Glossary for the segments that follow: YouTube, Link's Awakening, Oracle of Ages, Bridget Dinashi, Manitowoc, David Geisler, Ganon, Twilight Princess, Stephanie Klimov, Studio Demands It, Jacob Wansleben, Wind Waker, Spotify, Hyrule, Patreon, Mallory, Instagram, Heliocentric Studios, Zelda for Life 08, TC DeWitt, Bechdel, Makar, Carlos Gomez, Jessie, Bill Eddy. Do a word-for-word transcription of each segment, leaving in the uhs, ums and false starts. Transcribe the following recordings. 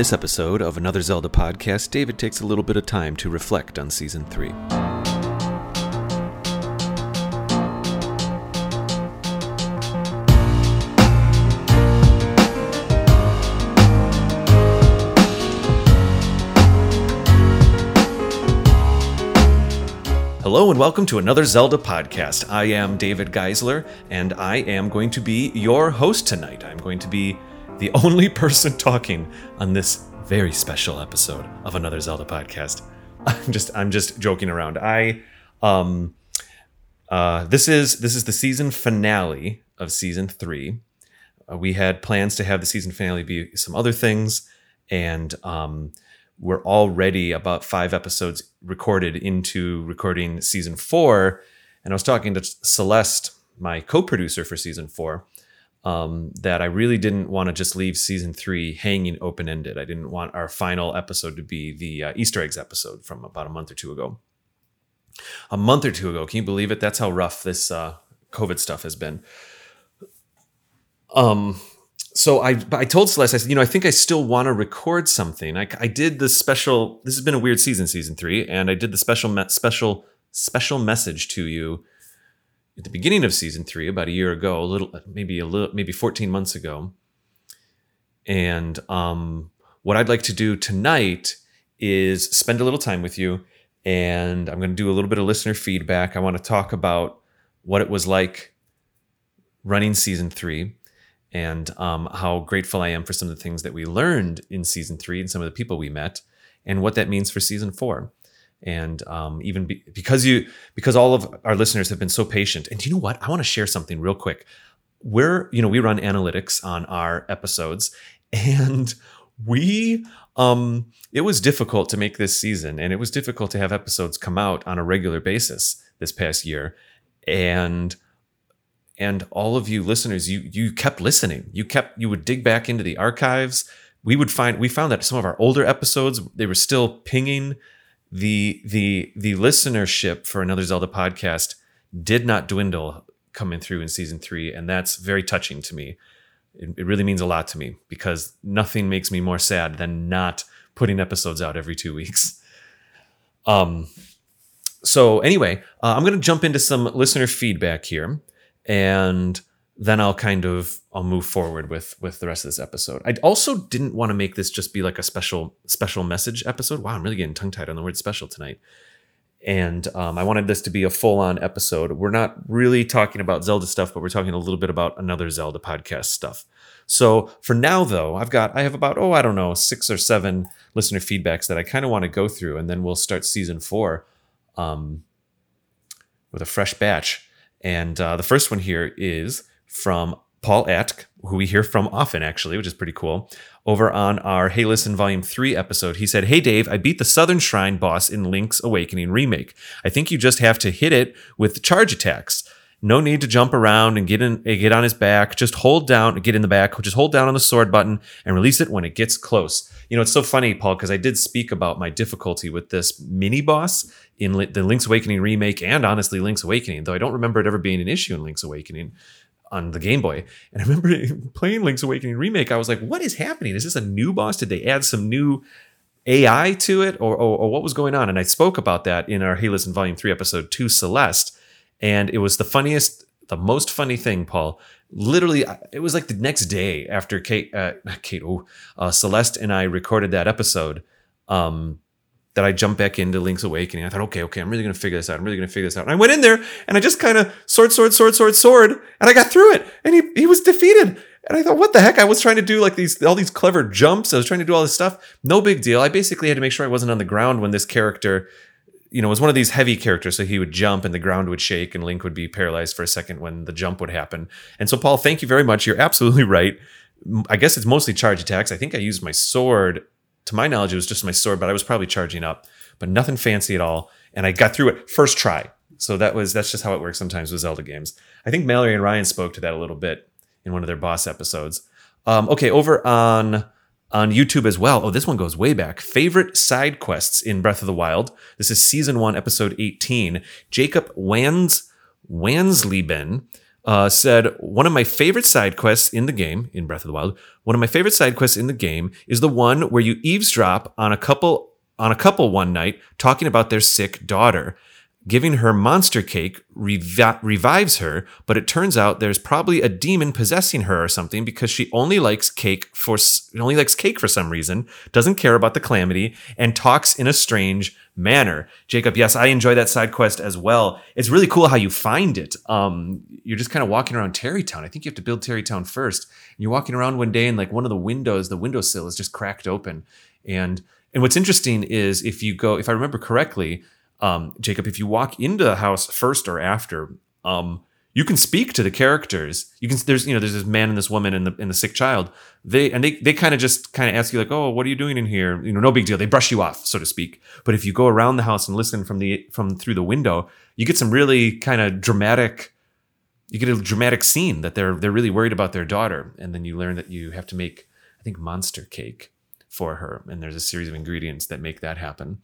this episode of Another Zelda Podcast, David takes a little bit of time to reflect on Season three. Hello and welcome to Another Zelda Podcast. I am David Geisler, and I am going to be your host tonight. I'm going to be the only person talking on this very special episode of Another Zelda Podcast. I'm just I'm just joking around. I um uh this is this is the season finale of season three. Uh, we had plans to have the season finale be some other things, and um we're already about five episodes recorded into recording season four. And I was talking to Celeste, my co-producer for season four, um, that I really didn't want to just leave season three hanging open-ended. I didn't want our final episode to be the uh, Easter eggs episode from about a month or two ago. A month or two ago. Can you believe it? That's how rough this uh, COVID stuff has been. Um. So I I told Celeste, I said, you know, I think I still want to record something. I, I did the special, this has been a weird season, season three, and I did the special, me- special, special message to you at the beginning of season three, about a year ago, a little, maybe a little, maybe fourteen months ago. And um, what I'd like to do tonight is spend a little time with you, and I'm going to do a little bit of listener feedback. I want to talk about what it was like running season three, and um, how grateful I am for some of the things that we learned in season three and some of the people we met, and what that means for season four. And um, even be- because you, because all of our listeners have been so patient. And you know what? I want to share something real quick. We're, you know, we run analytics on our episodes, and we, um, it was difficult to make this season, and it was difficult to have episodes come out on a regular basis this past year. And And all of you listeners, you you kept listening. You kept you would dig back into the archives. We would find we found that some of our older episodes, they were still pinging. The the the listenership for Another Zelda Podcast did not dwindle coming through in season three, and that's very touching to me. It, it really means a lot to me, because nothing makes me more sad than not putting episodes out every two weeks. Um. So anyway, uh, I'm going to jump into some listener feedback here, and then I'll kind of I'll move forward with with the rest of this episode. I also didn't want to make this just be like a special special message episode. Wow, I'm really getting tongue tied on the word special tonight. And um, I wanted this to be a full on episode. We're not really talking about Zelda stuff, but we're talking a little bit about Another Zelda Podcast stuff. So for now, though, I've got I have about oh I don't know six or seven listener feedbacks that I kind of want to go through, and then we'll start season four um, with a fresh batch. And uh, the first one here is from Paul Atk, who we hear from often, actually, which is pretty cool. Over on our Hey Listen Volume three episode, he said, "Hey, Dave, I beat the Southern Shrine boss in Link's Awakening Remake. I think you just have to hit it with charge attacks. No need to jump around and get in, get on his back. Just hold down, get in the back, just hold down on the sword button and release it when it gets close." You know, it's so funny, Paul, because I did speak about my difficulty with this mini boss in the Link's Awakening remake, and honestly Link's Awakening, though I don't remember it ever being an issue in Link's Awakening on the Game Boy. And I remember playing Link's Awakening remake, I was like, what is happening? Is this a new boss? Did they add some new A I to it, or, or, or what was going on? And I spoke about that in our Hey Listen Volume three episode to Celeste. And it was the funniest, the most funny thing, Paul. Literally, it was like the next day after Kate, uh, Kate, oh, uh, Celeste and I recorded that episode, um, that I jumped back into Link's Awakening. I thought, okay, okay, I'm really going to figure this out. I'm really going to figure this out. And I went in there and I just kind of sword, sword, sword, sword, sword. And I got through it. And he he was defeated. And I thought, what the heck? I was trying to do like these all these clever jumps. I was trying to do all this stuff. No big deal. I basically had to make sure I wasn't on the ground when this character... You know, it was one of these heavy characters, so he would jump and the ground would shake and Link would be paralyzed for a second when the jump would happen. And so, Paul, thank you very much. You're absolutely right. I guess it's mostly charge attacks. I think I used my sword. To my knowledge, it was just my sword, but I was probably charging up. But nothing fancy at all. And I got through it first try. So that was that's just how it works sometimes with Zelda games. I think Mallory and Ryan spoke to that a little bit in one of their boss episodes. Um, okay, over on... On YouTube as well. Oh, this one goes way back. Favorite side quests in Breath of the Wild. This is season one, episode eighteen. Jacob Wans Wansleben uh, said, one of my favorite side quests in the game, in Breath of the Wild, one of my favorite side quests in the game is the one where you eavesdrop on a couple on a couple one night talking about their sick daughter. Giving her monster cake revi- revives her, but it turns out there's probably a demon possessing her or something because she only likes cake for only likes cake for some reason, doesn't care about the calamity, and talks in a strange manner. Jacob, yes, I enjoy that side quest as well. It's really cool how you find it. Um, you're just kind of walking around Tarrytown. I think you have to build Tarrytown first. And you're walking around one day and like one of the windows, the windowsill is just cracked open. And and what's interesting is if you go, if I remember correctly, Um, Jacob, if you walk into the house first or after, um, you can speak to the characters. You can, there's, you know, there's this man and this woman and the and the sick child. They and they they kind of just kind of ask you like, oh, what are you doing in here? You know, no big deal. They brush you off, so to speak. But if you go around the house and listen from the from through the window, you get some really kind of dramatic. You get a dramatic scene that they're they're really worried about their daughter, and then you learn that you have to make, I think, monster cake for her, and there's a series of ingredients that make that happen.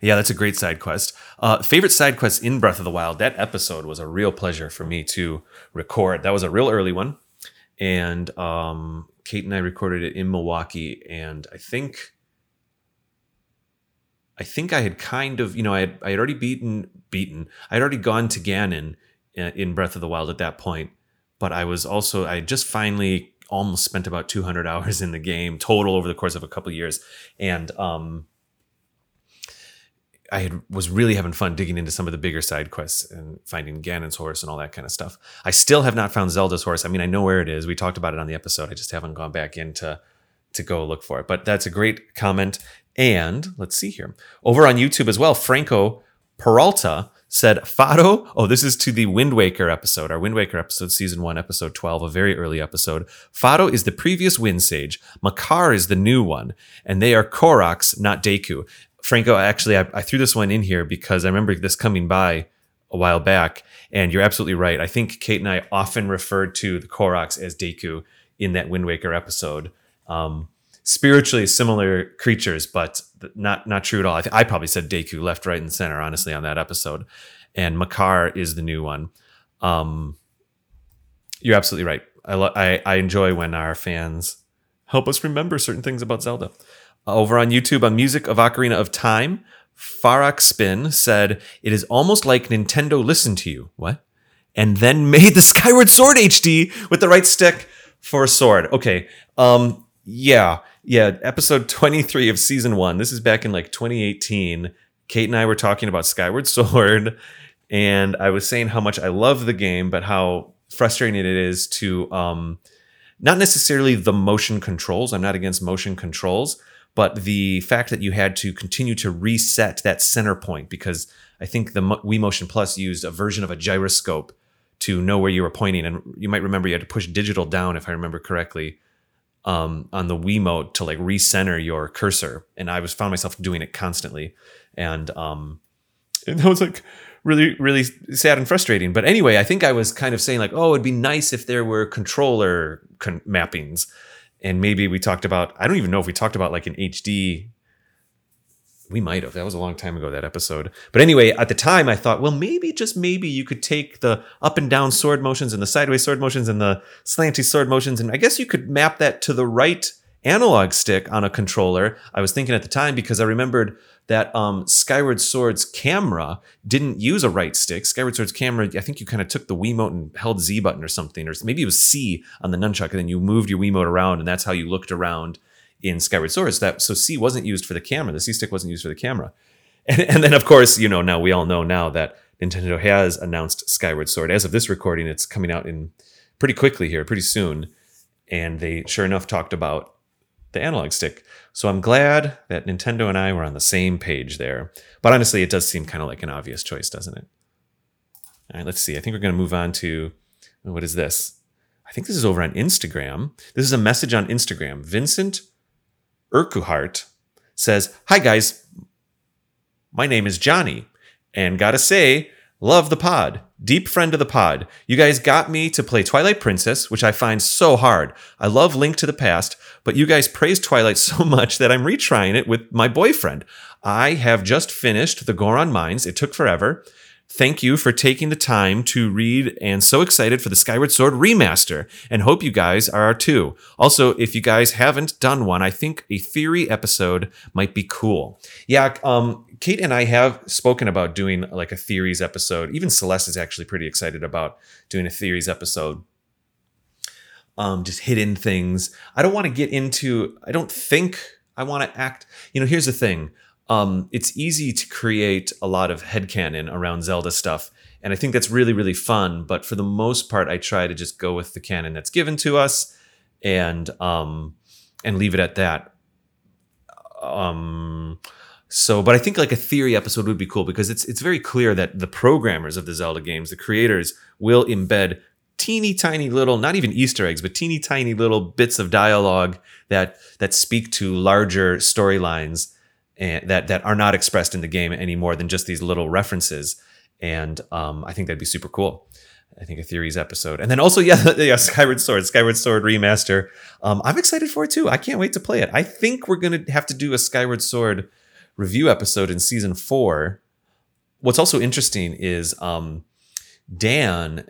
Yeah, that's a great side quest. Uh, favorite side quest in Breath of the Wild. That episode was a real pleasure for me to record. That was a real early one. And um, Kate and I recorded it in Milwaukee. And I think I think I had kind of, you know, I had, I had already beaten, beaten. I had already gone to Ganon in Breath of the Wild at that point. But I was also, I just finally almost spent about two hundred hours in the game total over the course of a couple of years. And um I had, was really having fun digging into some of the bigger side quests and finding Ganon's horse and all that kind of stuff. I still have not found Zelda's horse. I mean, I know where it is. We talked about it on the episode. I just haven't gone back in to, to go look for it. But that's a great comment. And let's see here. Over on YouTube as well, Franco Peralta said, Fado. Oh, this is to the Wind Waker episode, our Wind Waker episode, season one, episode twelve, a very early episode. Fado is the previous Wind Sage. Makar is the new one. And they are Koroks, not Deku. Franco, actually, I, I threw this one in here because I remember this coming by a while back, and you're absolutely right. I think Kate and I often referred to the Koroks as Deku in that Wind Waker episode. Um, spiritually similar creatures, but not not true at all. I, th- I probably said Deku left, right, and center, honestly, on that episode. And Makar is the new one. Um, you're absolutely right. I, lo- I I enjoy when our fans help us remember certain things about Zelda. Over on YouTube, on Music of Ocarina of Time, Farak Spin said, it is almost like Nintendo listened to you. What? And then made the Skyward Sword H D with the right stick for a sword. Okay. Um, yeah. Yeah. Episode twenty-three of season one. This is back in like twenty eighteen. Kate and I were talking about Skyward Sword. And I was saying how much I love the game, but how frustrating it is to um, not necessarily the motion controls. I'm not against motion controls. But the fact that you had to continue to reset that center point, because I think the Wii Motion Plus used a version of a gyroscope to know where you were pointing. And you might remember you had to push digital down, if I remember correctly, um, on the Wiimote to like recenter your cursor. And I was found myself doing it constantly. And, um, and that was like really, really sad and frustrating. But anyway, I think I was kind of saying like, oh, it'd be nice if there were controller con- mappings. And maybe we talked about, I don't even know if we talked about like an H D. We might have. That was a long time ago, that episode. But anyway, at the time I thought, well, maybe just maybe you could take the up and down sword motions and the sideways sword motions and the slanty sword motions. And I guess you could map that to the right analog stick on a controller. I was thinking at the time because I remembered that um, Skyward Sword's camera didn't use a right stick. Skyward Sword's camera, I think you kind of took the Wiimote and held Z button or something, or maybe it was C on the nunchuck, and then you moved your Wiimote around, and that's how you looked around in Skyward Sword. So, that, so C wasn't used for the camera. The C stick wasn't used for the camera. And, and then, of course, you know, now we all know now that Nintendo has announced Skyward Sword. As of this recording, it's coming out in pretty quickly here, pretty soon. And they sure enough talked about the analog stick. So I'm glad that Nintendo and I were on the same page there. But honestly, it does seem kind of like an obvious choice, doesn't it? All right, let's see. I think we're going to move on to, what is this? I think this is over on Instagram. This is a message on Instagram. Vincent Urkuhart says, hi guys, my name is Johnny, and gotta say, love the pod. Deep friend of the pod. You guys got me to play Twilight Princess, which I find so hard. I love Link to the Past, but you guys praise Twilight so much that I'm retrying it with my boyfriend. I have just finished the Goron Mines. It took forever. Thank you for taking the time to read and so excited for the Skyward Sword remaster and hope you guys are too. Also, if you guys haven't done one, I think a theory episode might be cool. Yeah, um, Kate and I have spoken about doing like a theories episode. Even Celeste is actually pretty excited about doing a theories episode. Um, just hidden things. I don't want to get into, I don't think I want to act. You know, here's the thing. Um, it's easy to create a lot of headcanon around Zelda stuff. And I think that's really, really fun. But for the most part, I try to just go with the canon that's given to us and um, and leave it at that. Um, so, but I think like a theory episode would be cool because it's it's very clear that the programmers of the Zelda games, the creators, will embed teeny tiny little, not even Easter eggs, but teeny tiny little bits of dialogue that that speak to larger storylines and that that are not expressed in the game any more than just these little references. And um, I think that'd be super cool. I think a theories episode. And then also, yeah, yeah Skyward Sword, Skyward Sword remaster. Um, I'm excited for it too. I can't wait to play it. I think we're going to have to do a Skyward Sword review episode in season four. What's also interesting is um, Dan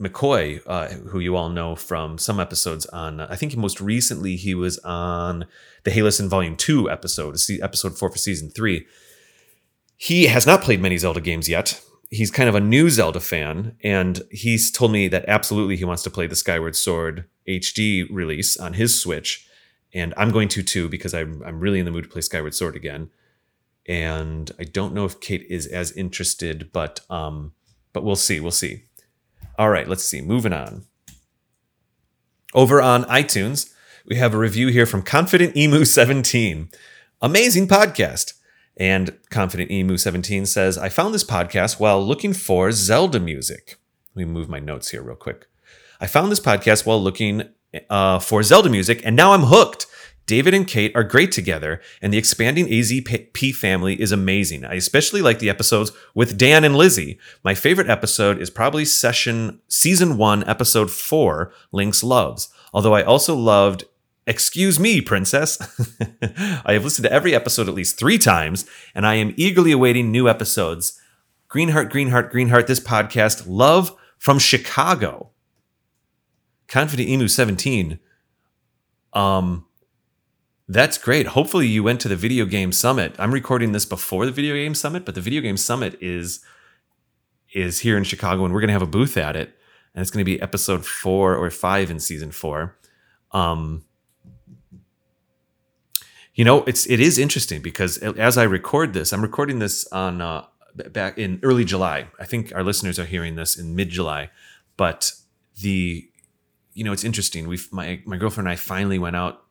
McCoy, uh, who you all know from some episodes on, I think most recently he was on the Hey Listen Volume two episode, episode four for season three. He has not played many Zelda games yet. He's kind of a new Zelda fan, and he's told me that absolutely he wants to play the Skyward Sword H D release on his Switch. And I'm going to too, because I'm, I'm really in the mood to play Skyward Sword again. And I don't know if Kate is as interested, but um, but we'll see, we'll see. All right, let's see. Moving on. Over on iTunes, we have a review here from Confident Emu seventeen. Amazing podcast. And Confident Emu seventeen says, I found this podcast while looking for Zelda music. Let me move my notes here real quick. I found this podcast while looking uh, for Zelda music, and now I'm hooked. David and Kate are great together, and the expanding A Z P family is amazing. I especially like the episodes with Dan and Lizzie. My favorite episode is probably session season one, episode four, Link's Loves. Although I also loved Excuse Me, Princess. I have listened to every episode at least three times, and I am eagerly awaiting new episodes. Greenheart, Greenheart, Greenheart, this podcast. Love from Chicago. Confident Emu seventeen. Um... That's great. Hopefully you went to the Video Game Summit. I'm recording this before the Video Game Summit, but the Video Game Summit is is here in Chicago, and we're going to have a booth at it. And it's going to be episode four or five in season four. Um, you know, it's it is interesting because as I record this, I'm recording this on uh, back in early July. I think our listeners are hearing this in mid-July, but the you know it's interesting. We my my girlfriend and I finally went out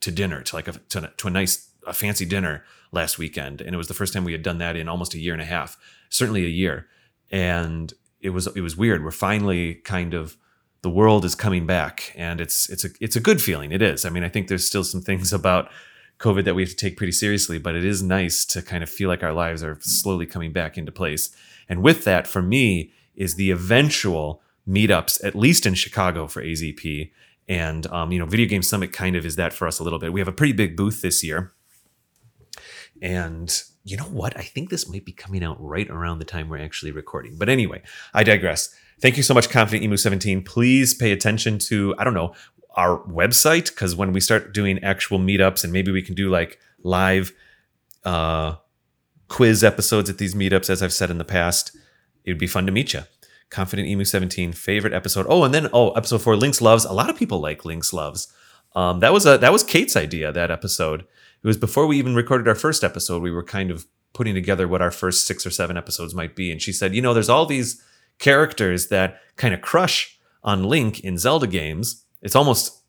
to dinner, to like a, to, to a nice, a fancy dinner last weekend. And it was the first time we had done that in almost a year and a half, certainly a year. And it was, it was weird. We're finally kind of, the world is coming back, and it's, it's a, it's a good feeling. It is. I mean, I think there's still some things about COVID that we have to take pretty seriously, but it is nice to kind of feel like our lives are slowly coming back into place. And with that, for me, is the eventual meetups, at least in Chicago for A Z P. And, um, you know, Video Game Summit kind of is that for us a little bit. We have a pretty big booth this year. And you know what? I think this might be coming out right around the time we're actually recording. But anyway, I digress. Thank you so much, Confident Emu seventeen. Please pay attention to, I don't know, our website. Because when we start doing actual meetups, and maybe we can do like live uh, quiz episodes at these meetups, as I've said in the past, it would be fun to meet you. Confident Emu seventeen, favorite episode. Oh, and then, oh, episode four, Link's Loves. A lot of people like Link's Loves. Um, that was a that was Kate's idea, that episode. It was before we even recorded our first episode. We were kind of putting together what our first six or seven episodes might be. And she said, you know, there's all these characters that kind of crush on Link in Zelda games. It's almost,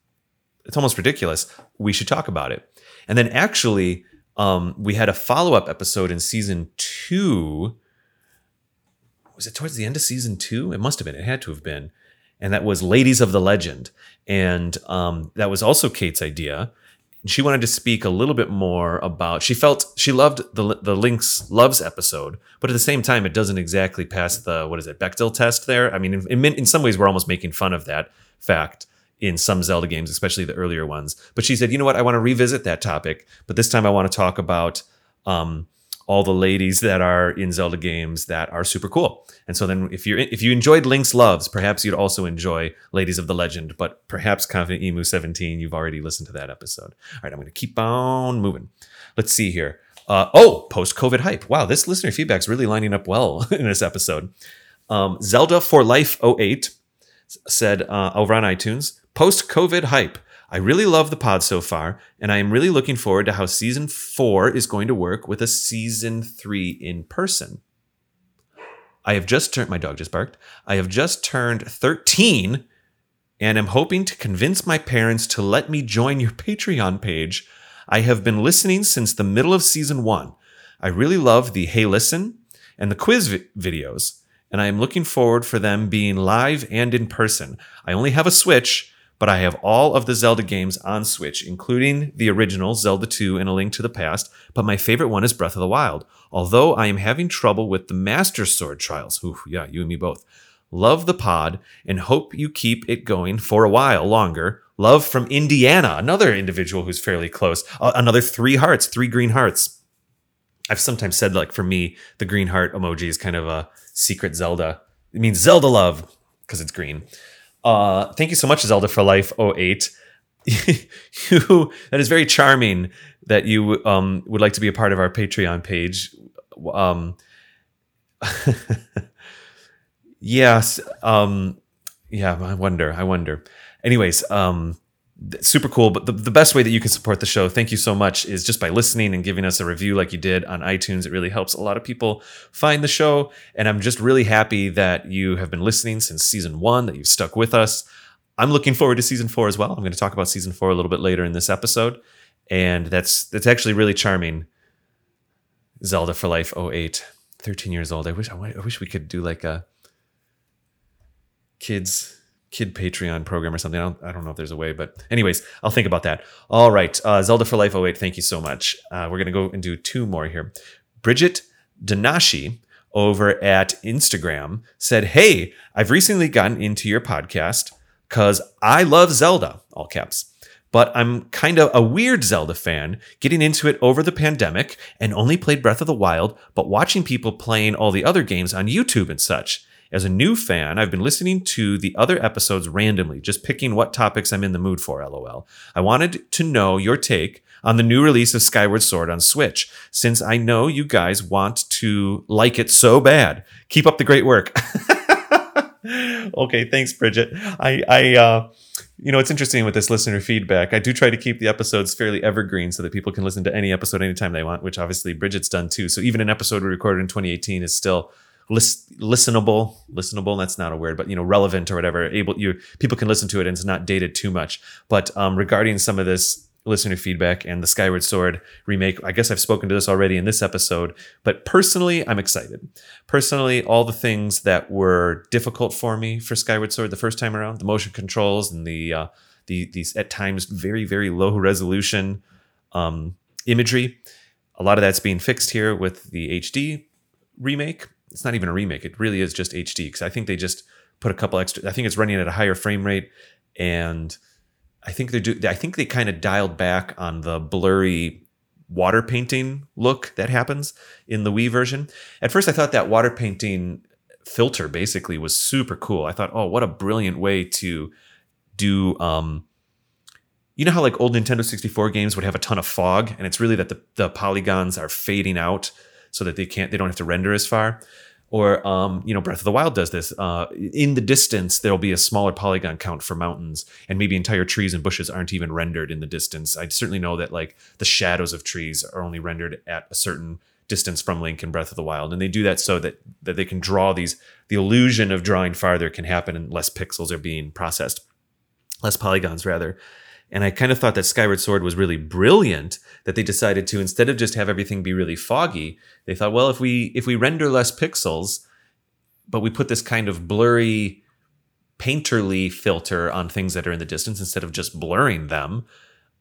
it's almost ridiculous. We should talk about it. And then actually, um, we had a follow-up episode in season two. Was it towards the end of season two? It must have been. It had to have been. And that was Ladies of the Legend. And um, that was also Kate's idea. And she wanted to speak a little bit more about, she felt, she loved the the Link's Loves episode, but at the same time, it doesn't exactly pass the, what is it, Bechdel test there? I mean, in, in, in some ways, we're almost making fun of that fact in some Zelda games, especially the earlier ones. But she said, you know what? I want to revisit that topic, but this time I want to talk about um, all the ladies that are in Zelda games that are super cool. And so then if you're if you enjoyed Link's Loves, perhaps you'd also enjoy Ladies of the Legend, but perhaps Confident Emu seventeen, you've already listened to that episode. All right, I'm going to keep on moving. Let's see here. Uh, oh, post-COVID hype. Wow, this listener feedback's really lining up well in this episode. Um, Zelda for Life oh eight said uh, over on iTunes, post-COVID hype. I really love the pod so far, and I am really looking forward to how season four is going to work with a season three in person. I have just turned, my dog just barked. I have just turned thirteen and am hoping to convince my parents to let me join your Patreon page. I have been listening since the middle of season one. I really love the Hey Listen and the quiz vi- videos, and I am looking forward for them being live and in person. I only have a Switch, but I have all of the Zelda games on Switch, including the original, Zelda two, and A Link to the Past, but my favorite one is Breath of the Wild, although I am having trouble with the Master Sword trials. Ooh, yeah, you and me both. Love the pod, and hope you keep it going for a while longer. Love from Indiana, another individual who's fairly close. Uh, another three hearts, three green hearts. I've sometimes said, like, for me, the green heart emoji is kind of a secret Zelda. It means Zelda love, because it's green. Uh, thank you so much, Zelda for Life oh eight. you, that is very charming that you um, would like to be a part of our Patreon page. Um, yes. Um, yeah, I wonder. I wonder. Anyways, um, super cool. But the, the best way that you can support the show, thank you so much, is just by listening and giving us a review like you did on iTunes. It really helps a lot of people find the show. And I'm just really happy that you have been listening since season one, that you've stuck with us. I'm looking forward to season four as well. I'm going to talk about season four a little bit later in this episode. And that's that's actually really charming. Zelda for Life oh eight, thirteen years old. I wish I wish we could do like a kids... kid Patreon program or something. I don't, I don't know if there's a way, but anyways, I'll think about that. All right. Uh, Zelda for Life oh eight. Thank you so much. Uh, we're going to go and do two more here. Bridget Dinashi over at Instagram said, hey, I've recently gotten into your podcast because I love Zelda, all caps, but I'm kind of a weird Zelda fan, getting into it over the pandemic and only played Breath of the Wild, but watching people playing all the other games on YouTube and such. As a new fan, I've been listening to the other episodes randomly, just picking what topics I'm in the mood for, lol. I wanted to know your take on the new release of Skyward Sword on Switch, since I know you guys want to like it so bad. Keep up the great work. Okay, thanks, Bridget. I, I uh, you know, it's interesting with this listener feedback. I do try to keep the episodes fairly evergreen so that people can listen to any episode anytime they want, which obviously Bridget's done too. So even an episode we recorded in twenty eighteen is still... List, listenable, listenable. That's not a word, but you know, relevant or whatever. Able, you people can listen to it, and it's not dated too much. But um, regarding some of this listener feedback and the Skyward Sword remake, I guess I've spoken to this already in this episode. But personally, I'm excited. Personally, all the things that were difficult for me for Skyward Sword the first time around, the motion controls and the uh, the these at times very very low resolution um, imagery, a lot of that's being fixed here with the H D remake. It's not even a remake. It really is just H D because I think they just put a couple extra. I think it's running at a higher frame rate, and I think they do. I think they kind of dialed back on the blurry water painting look that happens in the Wii version. At first, I thought that water painting filter basically was super cool. I thought, oh, what a brilliant way to do. Um, you know how like old Nintendo sixty-four games would have a ton of fog, and it's really that the, the polygons are fading out, so that they can't, they don't have to render as far. Or, um, you know, Breath of the Wild does this. Uh, in the distance, there'll be a smaller polygon count for mountains, and maybe entire trees and bushes aren't even rendered in the distance. I certainly know that like the shadows of trees are only rendered at a certain distance from Link in Breath of the Wild, and they do that so that that they can draw these. The illusion of drawing farther can happen, and less pixels are being processed, less polygons rather. And I kind of thought that Skyward Sword was really brilliant that they decided to, instead of just have everything be really foggy, they thought, well, if we if we render less pixels, but we put this kind of blurry, painterly filter on things that are in the distance instead of just blurring them,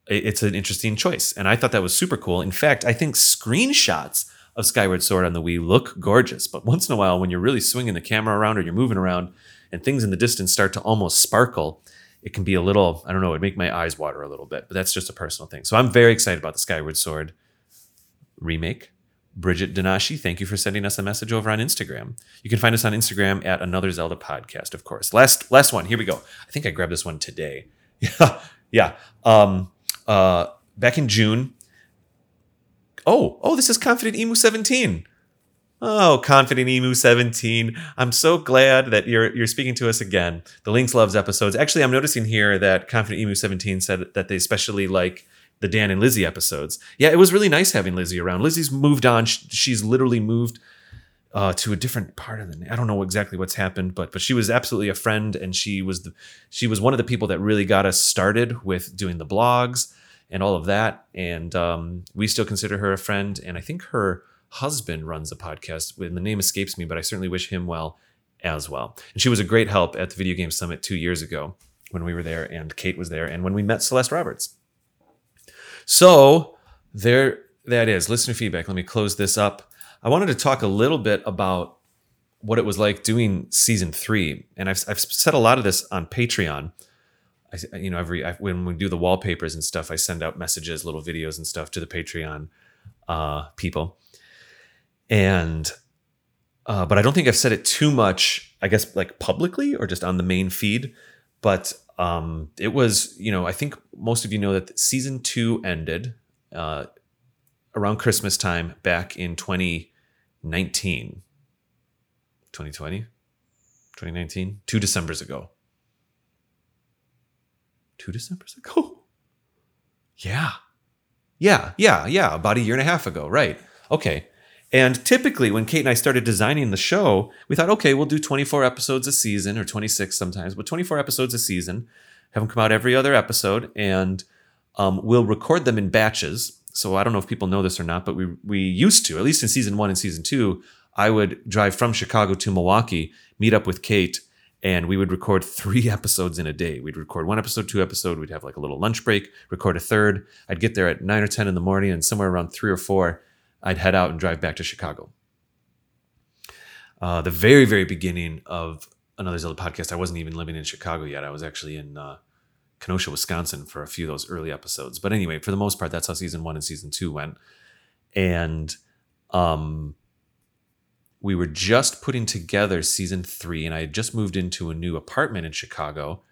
it's an interesting choice. And I thought that was super cool. In fact, I think screenshots of Skyward Sword on the Wii look gorgeous. But once in a while, when you're really swinging the camera around or you're moving around and things in the distance start to almost sparkle, it can be a little, I don't know, it'd make my eyes water a little bit, but that's just a personal thing. So I'm very excited about the Skyward Sword remake. Bridget Dinashi, thank you for sending us a message over on Instagram. You can find us on Instagram at Another Zelda Podcast, of course. Last last one. Here we go. I think I grabbed this one today. Yeah. Yeah. Um, uh, back in June. Oh, oh, this is Confident Emu seventeen. Oh, Confident Emu seventeen. I'm so glad that you're you're speaking to us again. The Link's Loves episodes. Actually, I'm noticing here that Confident Emu seventeen said that they especially like the Dan and Lizzie episodes. Yeah, it was really nice having Lizzie around. Lizzie's moved on. She's literally moved uh, to a different part of the... I don't know exactly what's happened, but but she was absolutely a friend, and she was the, she was one of the people that really got us started with doing the blogs and all of that. And um, we still consider her a friend, and I think her husband runs a podcast with, the name escapes me, but I certainly wish him well as well. And she was a great help at the Video Game Summit two years ago when we were there, and Kate was there, and when we met Celeste Roberts. So there that is listener feedback. Let me close this up. I wanted to talk a little bit about what it was like doing season three, and I've, I've said a lot of this on Patreon. I, you know, every I, when we do the wallpapers and stuff, I send out messages, little videos and stuff to the Patreon uh, people. And, uh, but I don't think I've said it too much, I guess, like publicly or just on the main feed. But um, it was, you know, I think most of you know that season two ended uh, around Christmas time back in twenty nineteen, twenty twenty, twenty nineteen, two Decembers ago. Two Decembers ago? Yeah. Yeah, yeah, yeah. About a year and a half ago. Right. Okay. And typically when Kate and I started designing the show, we thought, okay, we'll do twenty-four episodes a season, or twenty-six sometimes, but twenty-four episodes a season, have them come out every other episode, and um, we'll record them in batches. So I don't know if people know this or not, but we we used to, at least in season one and season two, I would drive from Chicago to Milwaukee, meet up with Kate, and we would record three episodes in a day. We'd record one episode, two episode. We'd have like a little lunch break, record a third. I'd get there at nine or ten in the morning, and somewhere around three or four, I'd head out and drive back to Chicago. Uh, the very, very beginning of Another Zelda Podcast, I wasn't even living in Chicago yet. I was actually in uh, Kenosha, Wisconsin for a few of those early episodes. But anyway, for the most part, that's how season one and season two went. And um, we were just putting together season three, and I had just moved into a new apartment in Chicago.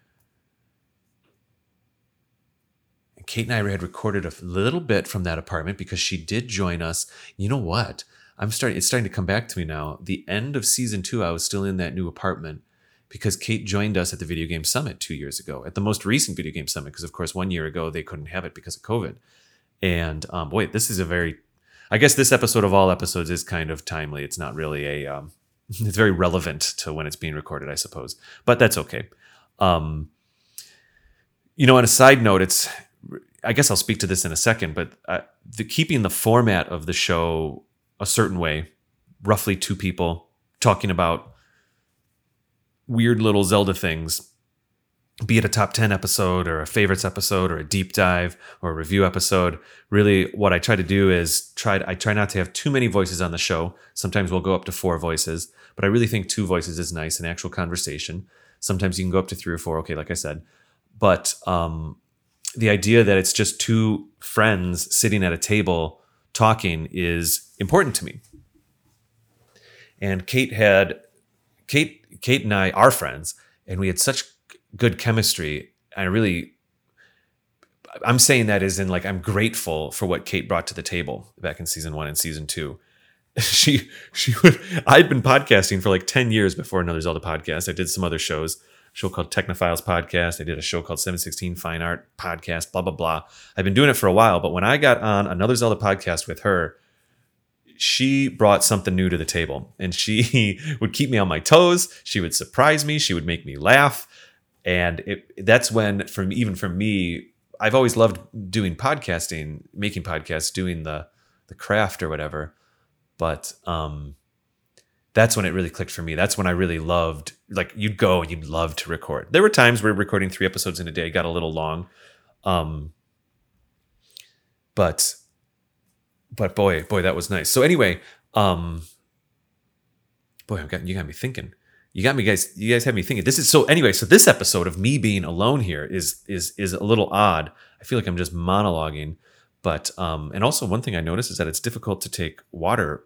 Kate and I had recorded a little bit from that apartment because she did join us. You know what? I'm starting. It's starting to come back to me now. The end of season two, I was still in that new apartment because Kate joined us at the Video Game Summit two years ago, at the most recent Video Game Summit. Because of course, one year ago they couldn't have it because of COVID. And um, boy, this is a very. I guess this episode of all episodes is kind of timely. It's not really a. Um, it's very relevant to when it's being recorded, I suppose. But that's okay. Um, you know, on a side note, it's. I guess I'll speak to this in a second, but uh, the keeping the format of the show a certain way, roughly two people talking about weird little Zelda things, be it a top ten episode or a favorites episode or a deep dive or a review episode. Really what I try to do is try, I try not to have too many voices on the show. Sometimes we'll go up to four voices, but I really think two voices is nice, an actual conversation. Sometimes you can go up to three or four. Okay. Like I said, but, um, the idea that it's just two friends sitting at a table talking is important to me. And Kate had, Kate, Kate and I are friends, and we had such good chemistry. I really, I'm saying that as in like, I'm grateful for what Kate brought to the table back in season one and season two. She, she would, I'd been podcasting for like ten years before Another Zelda Podcast. I did some other shows. Show called Technophiles Podcast. I did a show called seven sixteen Fine Art Podcast, blah, blah, blah. I've been doing it for a while, but when I got on Another Zelda Podcast with her, she brought something new to the table, and she would keep me on my toes. She would surprise me. She would make me laugh. And it, that's when, from even for me, I've always loved doing podcasting, making podcasts, doing the, the craft or whatever. But, um, that's when it really clicked for me. That's when I really loved, like you'd go and you'd love to record. There were times where recording three episodes in a day got a little long. Um, but, but boy, boy, that was nice. So anyway, um, boy, I've got, you got me thinking. You got me guys, you guys had me thinking. This is so anyway, so this episode of me being alone here is, is, is a little odd. I feel like I'm just monologuing, But um, and also one thing I noticed is that it's difficult to take water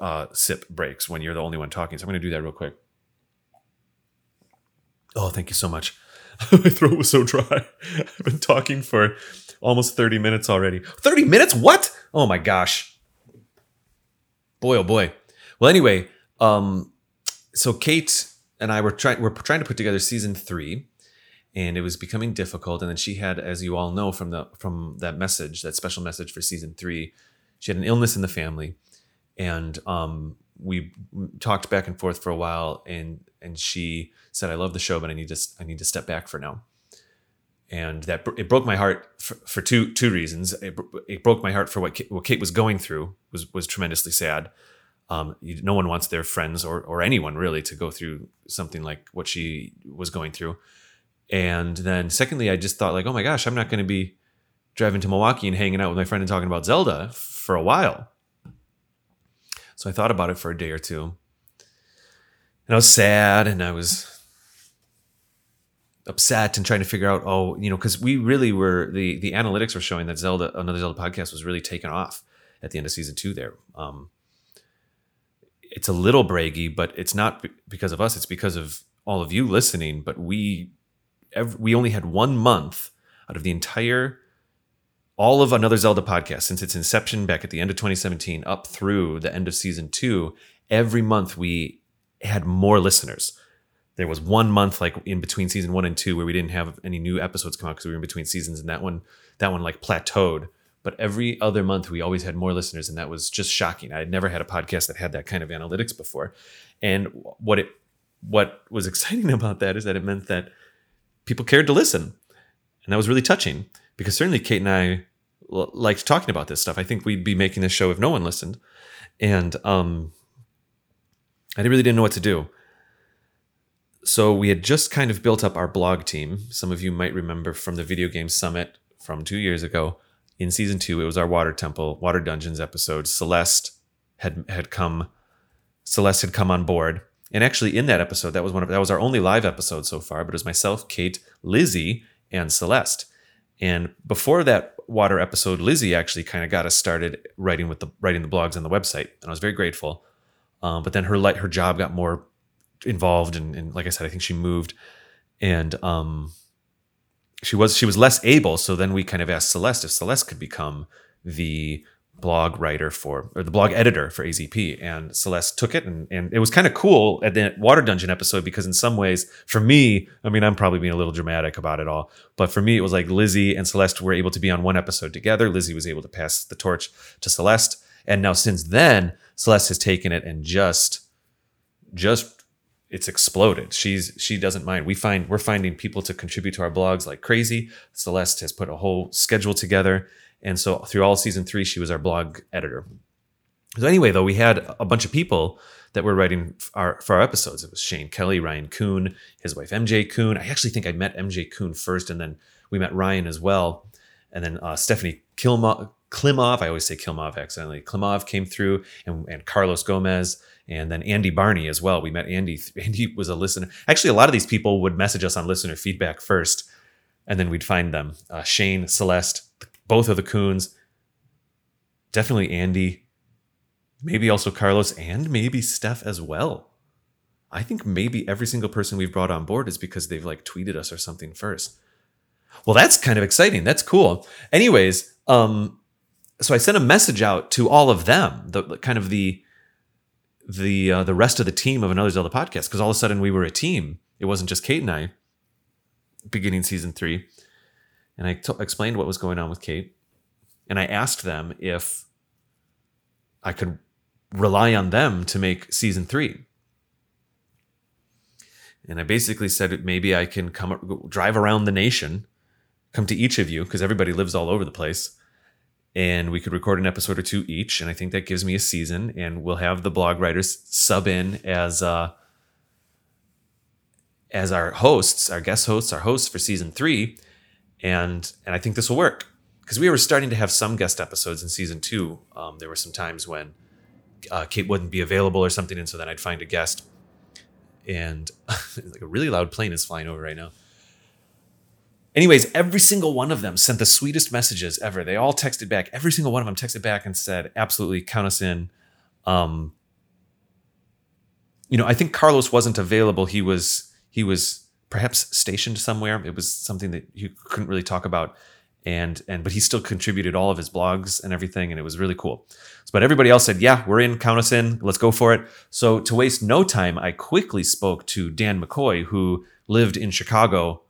uh, sip breaks when you're the only one talking. So I'm going to do that real quick. Oh, thank you so much. My throat was so dry. I've been talking for almost thirty minutes already. thirty minutes? What? Oh, my gosh. Boy, oh, boy. Well, anyway, um, so Kate and I were, try- were trying to put together season three. And it was becoming difficult. And then she had, as you all know from the from that message, that special message for season three, she had an illness in the family. And um, we talked back and forth for a while. And and she said, "I love the show, but I need to I need to step back for now." And that it broke my heart for, for two two reasons. It, it broke my heart for what Kate, what Kate was going through was was tremendously sad. Um, you, no one wants their friends or or anyone really to go through something like what she was going through. And then secondly, I just thought like, oh my gosh, I'm not going to be driving to Milwaukee and hanging out with my friend and talking about Zelda for a while. So I thought about it for a day or two. And I was sad and I was upset and trying to figure out, oh, you know, because we really were, the, the analytics were showing that Zelda, Another Zelda Podcast was really taken off at the end of season two there. Um, it's a little braggy, but it's not because of us. It's because of all of you listening, but we... Every, we only had one month out of the entire, all of Another Zelda Podcast since its inception back at the end of twenty seventeen up through the end of season two. Every month we had more listeners. There was one month like in between season one and two where we didn't have any new episodes come out because we were in between seasons, and that one that one like plateaued. But every other month we always had more listeners, and that was just shocking. I had never had a podcast that had that kind of analytics before. And what it what was exciting about that is that it meant that people cared to listen. And that was really touching because certainly Kate and I l- liked talking about this stuff. I think we'd be making this show if no one listened. And um, I really didn't know what to do. So we had just kind of built up our blog team. Some of you might remember from the Video Game Summit from two years ago. In season two, it was our Water Temple, Water Dungeons episode. Celeste had had come, Celeste had come on board. And actually, in that episode, that was one of that was our only live episode so far. But it was myself, Kate, Lizzie, and Celeste. And before that water episode, Lizzie actually kind of got us started writing with the writing the blogs on the website, and I was very grateful. Um, but then her light her job got more involved, and, and like I said, I think she moved, and um, she was she was less able. So then we kind of asked Celeste if Celeste could become the blog writer for, or the blog editor for A Z P, and Celeste took it, and, and it was kind of cool at the Water Dungeon episode because in some ways for me, I mean, I'm probably being a little dramatic about it all, but for me, it was like Lizzie and Celeste were able to be on one episode together. Lizzie was able to pass the torch to Celeste. And now since then, Celeste has taken it and just, just it's exploded. She's, she doesn't mind. We find, we're finding people to contribute to our blogs like crazy. Celeste has put a whole schedule together. And so through all season three, she was our blog editor. So anyway, though, we had a bunch of people that were writing our, for our episodes. It was Shane Kelly, Ryan Kuhn, his wife M J Kuhn. I actually think I met M J Kuhn first, and then we met Ryan as well. And then uh, Stephanie Kilmo- Klimov, I always say Kilmov accidentally, Klimov came through, and, and Carlos Gomez, and then Andy Barney as well. We met Andy. Andy was a listener. Actually, a lot of these people would message us on listener feedback first, and then we'd find them. Uh, Shane, Celeste, both of the Coons, definitely Andy, maybe also Carlos, and maybe Steph as well. I think maybe every single person we've brought on board is because they've like tweeted us or something first. Well, that's kind of exciting. That's cool. Anyways, um, so I sent a message out to all of them, the kind of the the uh, the rest of the team of Another Zelda Podcast, because all of a sudden we were a team. It wasn't just Kate and I beginning season three. And I t- explained what was going on with Kate. And I asked them if I could rely on them to make season three. And I basically said, maybe I can come drive around the nation, come to each of you, because everybody lives all over the place. And we could record an episode or two each. And I think that gives me a season. And we'll have the blog writers sub in as uh, as our hosts, our guest hosts, our hosts for season three. And and I think this will work because we were starting to have some guest episodes in season two. Um, there were some times when uh, Kate wouldn't be available or something. And so then I'd find a guest, and like a really loud plane is flying over right now. Anyways, every single one of them sent the sweetest messages ever. They all texted back. Every single one of them texted back and said, absolutely, count us in. Um, you know, I think Carlos wasn't available. He was he was perhaps stationed somewhere. It was something that he couldn't really talk about. And and but he still contributed all of his blogs and everything, and it was really cool. So, but everybody else said, yeah, we're in, count us in, let's go for it. So to waste no time, I quickly spoke to Dan McCoy, who lived in Chicago.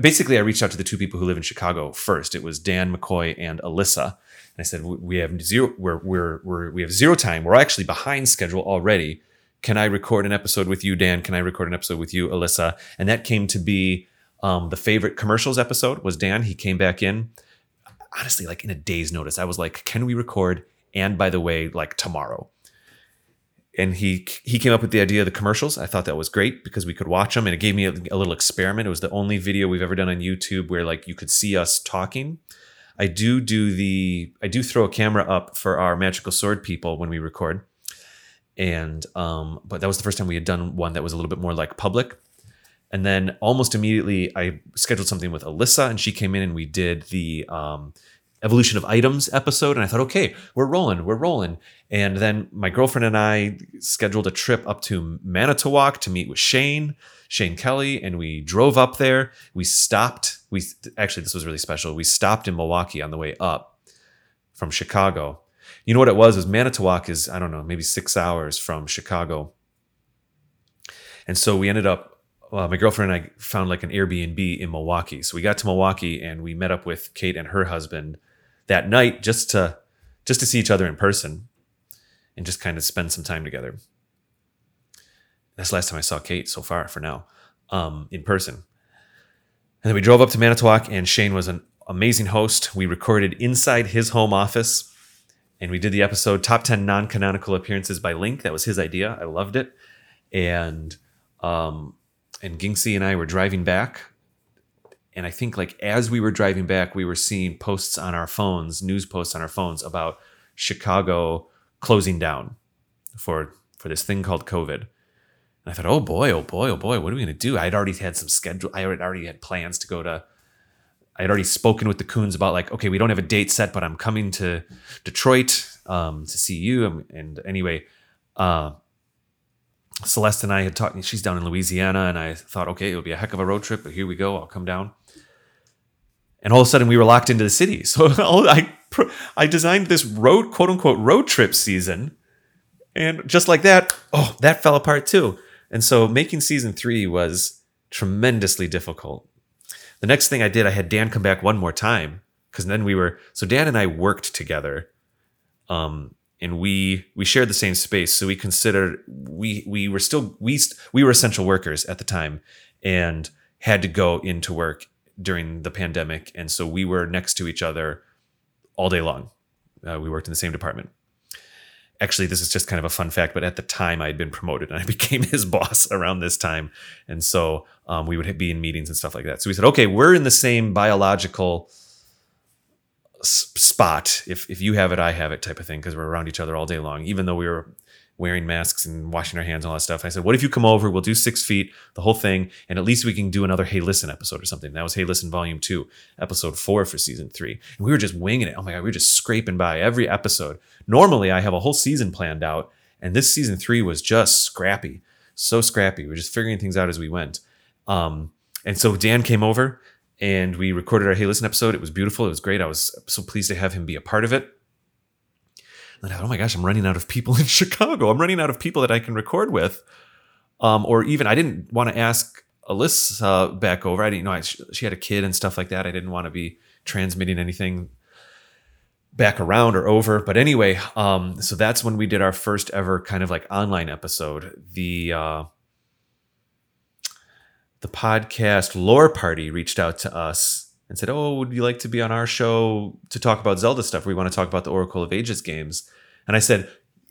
Basically, I reached out to the two people who live in Chicago first. It was Dan McCoy and Alyssa. And I said, we have zero, we're, we're, we're, we have zero time. We're actually behind schedule already. Can I record an episode with you, Dan? Can I record an episode with you, Alyssa? And that came to be um, the favorite commercials episode was Dan. He came back in, honestly, like in a day's notice. I was like, can we record? And by the way, like tomorrow. And he he came up with the idea of the commercials. I thought that was great because we could watch them. And it gave me a, a little experiment. It was the only video we've ever done on YouTube where like you could see us talking. I do do the I do throw a camera up for our magical sword people when we record. And um, but that was the first time we had done one that was a little bit more like public. And then almost immediately I scheduled something with Alyssa, and she came in and we did the um, Evolution of Items episode. And I thought, okay, we're rolling, we're rolling. And then my girlfriend and I scheduled a trip up to Manitowoc to meet with Shane, Shane Kelly. And we drove up there. We stopped. We actually, this was really special. We stopped in Milwaukee on the way up from Chicago. You know what it was, is Manitowoc is, I don't know, maybe six hours from Chicago. And so we ended up, well, my girlfriend and I found like an Airbnb in Milwaukee. So we got to Milwaukee and we met up with Kate and her husband that night just to just to see each other in person and just kind of spend some time together. That's the last time I saw Kate so far for now, um, in person. And then we drove up to Manitowoc, and Shane was an amazing host. We recorded inside his home office, and we did the episode Top ten Non-Canonical Appearances by Link. That was his idea. I loved it. And um, and Gingsy and I were driving back. And I think like as we were driving back, we were seeing posts on our phones, news posts on our phones about Chicago closing down for, for this thing called COVID. And I thought, oh boy, oh boy, oh boy, what are we going to do? I'd already had some schedule. I had already had plans to go to, I had already spoken with the Kuhns about like, okay, we don't have a date set, but I'm coming to Detroit um, to see you. And, and anyway, uh, Celeste and I had talked, she's down in Louisiana, and I thought, okay, it'll be a heck of a road trip, but here we go, I'll come down. And all of a sudden we were locked into the city. So I I designed this road, quote unquote, road trip season. And just like that, oh, that fell apart too. And so making season three was tremendously difficult. The next thing I did, I had Dan come back one more time, because then we were, so Dan and I worked together, um, and we we shared the same space. So we considered, we we were still, we we were essential workers at the time and had to go into work during the pandemic. And so we were next to each other all day long. Uh, we worked in the same department. Actually, this is just kind of a fun fact, but at the time I had been promoted and I became his boss around this time. And so um, we would be in meetings and stuff like that. So we said, okay, we're in the same biological s- spot. If if you have it, I have it type of thing, because we're around each other all day long, even though we were wearing masks and washing our hands and all that stuff. And I said, what if you come over, we'll do six feet, the whole thing, and at least we can do another Hey Listen episode or something. That was Hey Listen Volume two, Episode four for Season three. And we were just winging it. Oh my God, we were just scraping by every episode. Normally, I have a whole season planned out, and this Season three was just scrappy, so scrappy. We were just figuring things out as we went. Um, and so Dan came over, and we recorded our Hey Listen episode. It was beautiful. It was great. I was so pleased to have him be a part of it. And I thought, oh my gosh, I'm running out of people in Chicago. I'm running out of people that I can record with. Um, or even I didn't want to ask Alyssa back over. I didn't you know I, she had a kid and stuff like that. I didn't want to be transmitting anything back around or over. But anyway, um, so that's when we did our first ever kind of like online episode. The uh, the podcast Lore Party reached out to us and said, oh, would you like to be on our show to talk about Zelda stuff? We want to talk about the Oracle of Ages games. And I said,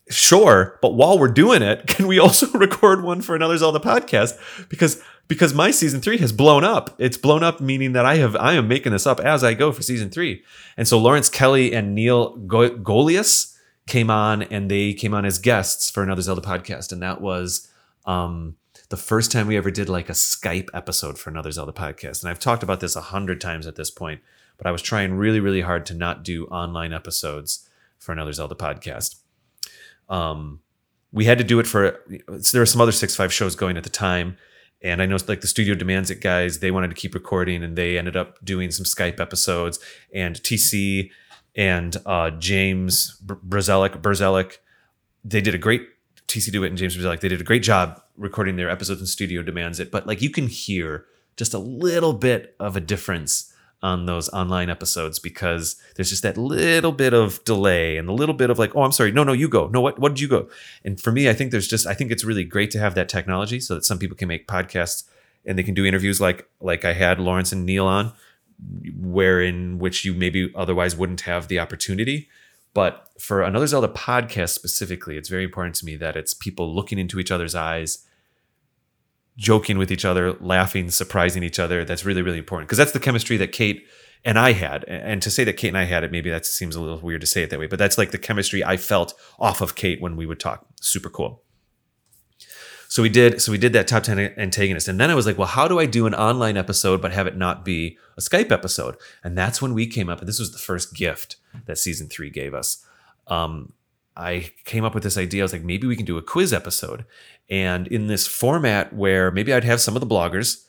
sure, but while we're doing it, can we also record one for another Zelda podcast? Because because my season three has blown up. It's blown up, meaning that I have I am making this up as I go for season three. And so Lawrence Kelly and Neil Go- Golias came on, and they came on as guests for another Zelda podcast. And that was um, the the first time we ever did like a Skype episode for Another Zelda podcast. And I've talked about this a hundred times at this point, but I was trying really, really hard to not do online episodes for Another Zelda podcast. Um, we had to do it for, so there were some other six five shows going at the time. And I know like the Studio Demands It guys, they wanted to keep recording and they ended up doing some Skype episodes. And T C and uh, James Brzelic, Brzelic, they did a great, T C DeWitt and James Brzelic, they did a great job recording their episodes in Studio Demands It. But like you can hear just a little bit of a difference on those online episodes because there's just that little bit of delay and a little bit of like, oh, I'm sorry. No, no, you go. No, what, what did you go? And for me, I think there's just, I think it's really great to have that technology so that some people can make podcasts and they can do interviews like, like I had Lawrence and Neil on, wherein which you maybe otherwise wouldn't have the opportunity. But for Another Zelda podcast specifically, it's very important to me that it's people looking into each other's eyes, joking with each other, laughing, surprising each other. That's really, really important because that's the chemistry that Kate and I had. And to say that Kate and I had it, maybe that seems a little weird to say it that way, but that's like the chemistry I felt off of Kate when we would talk. Super cool. So we did, so we did that top ten antagonist. And then I was like, well, how do I do an online episode, but have it not be a Skype episode? And that's when we came up, and this was the first gift that season three gave us. Um, I came up with this idea. I was like, maybe we can do a quiz episode. And in this format where maybe I'd have some of the bloggers,